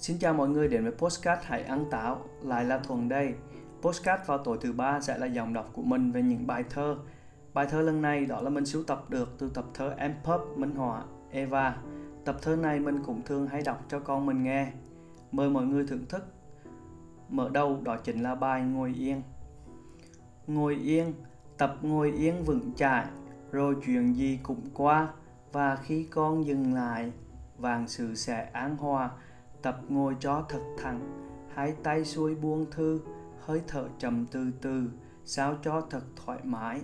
Xin chào mọi người đến với Podcast Hãy Ăn Táo, lại là Thuần đây. Podcast vào tối thứ ba sẽ là dòng đọc của mình về những bài thơ. Bài thơ lần này đó là mình sưu tập được từ tập thơ MPUB Minh Hòa Eva. Tập thơ này mình cũng thường hay đọc cho con mình nghe. Mời mọi người thưởng thức. Mở đầu đó chính là bài Ngồi Yên. Ngồi yên, tập ngồi yên vững chãi, rồi chuyện gì cũng qua, và khi con dừng lại, vạn sự sẽ an hòa. Tập ngồi cho thật thẳng, hai tay xuôi buông thư, hơi thở chậm từ từ, sao cho thật thoải mái.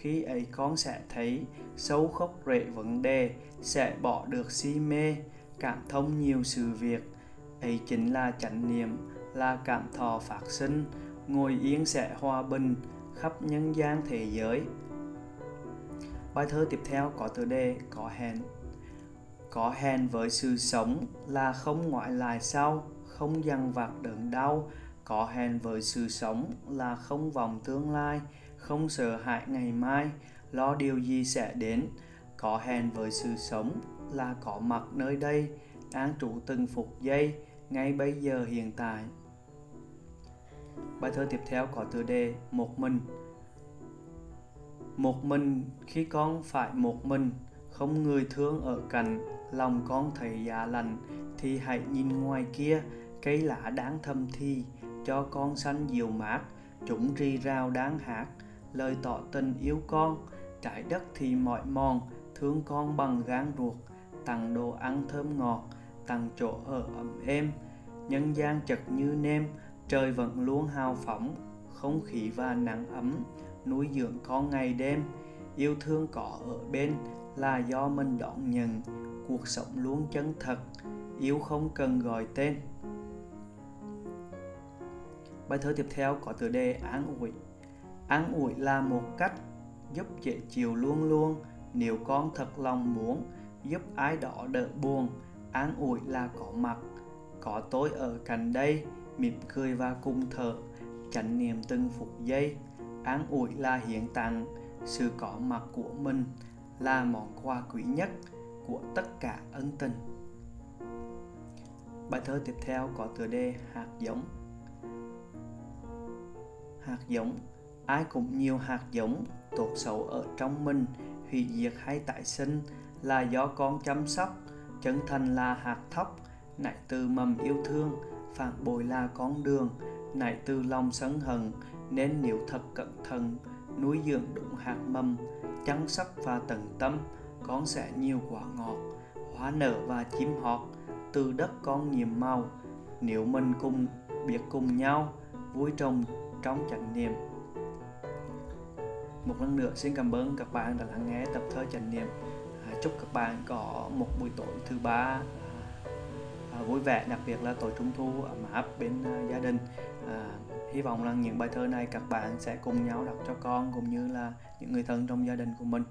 Khi ấy con sẽ thấy sâu khốc rễ vấn đề, sẽ bỏ được si mê, cảm thông nhiều sự việc. Ấy chính là chánh niệm, là cảm thọ phát sinh. Ngồi yên sẽ hòa bình khắp nhân gian thế giới. Bài thơ tiếp theo có tựa đề Có Hẹn. Có hẹn với sự sống là không ngoái lại sau, không dằn vặt đớn đau. Có hẹn với sự sống là không vọng tương lai, không sợ hãi ngày mai, lo điều gì sẽ đến. Có hẹn với sự sống là có mặt nơi đây, an trụ từng phút giây, ngay bây giờ hiện tại. Bài thơ tiếp theo có tựa đề Một Mình. Một mình, khi con phải một mình, không người thương ở cạnh, lòng con thấy dạ lành, thì hãy nhìn ngoài kia, cây lá đang thầm thì, cho con xanh dịu mát, chúng ri rao đáng hát, lời tỏ tình yêu con. Trái đất thì mỏi mòn, thương con bằng gan ruột, tặng đồ ăn thơm ngọt, tặng chỗ ở ấm êm. Nhân gian chật như nêm, trời vẫn luôn hào phóng, không khí và nắng ấm, nuôi dưỡng con ngày đêm. Yêu thương có ở bên là do mình đón nhận, cuộc sống luôn chân thật, yêu không cần gọi tên. Bài thơ tiếp theo có tựa đề An ủi. An ủi là một cách giúp dễ chịu luôn luôn, nếu con thật lòng muốn giúp ai đó đỡ buồn. An ủi là có mặt, có tôi ở cạnh đây, mỉm cười và cùng thở, chánh niệm từng phút giây. An ủi là hiến tặng, sự có mặt của mình là món quà quý nhất của tất cả ân tình. Bài thơ tiếp theo có tựa đề Hạt giống. Hạt giống, ai cũng nhiều hạt giống, tốt xấu ở trong mình, hủy diệt hay tái sinh là do con chăm sóc. Chân thành là hạt thóc, nảy từ mầm yêu thương, phản bội là con đường, nảy từ lòng sân hận, nên nếu thật cẩn thận, nuôi dưỡng đúng hạt mầm, chăm sóc và tận tâm, con sẽ nhiều quả ngọt, hoa nở và chim hót, từ đất con nhiệm màu. Nếu mình cùng nhau vui trồng trong chánh niệm. Một lần nữa xin cảm ơn các bạn đã lắng nghe tập thơ chánh niệm. Chúc các bạn có một buổi tối thứ ba vui vẻ, đặc biệt là tối trung thu ấm áp bên gia đình. Hy vọng là những bài thơ này các bạn sẽ cùng nhau đọc cho con cũng như là những người thân trong gia đình của mình.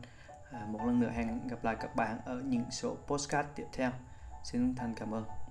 Một lần nữa hẹn gặp lại các bạn ở những số podcast tiếp theo. Xin thành cảm ơn.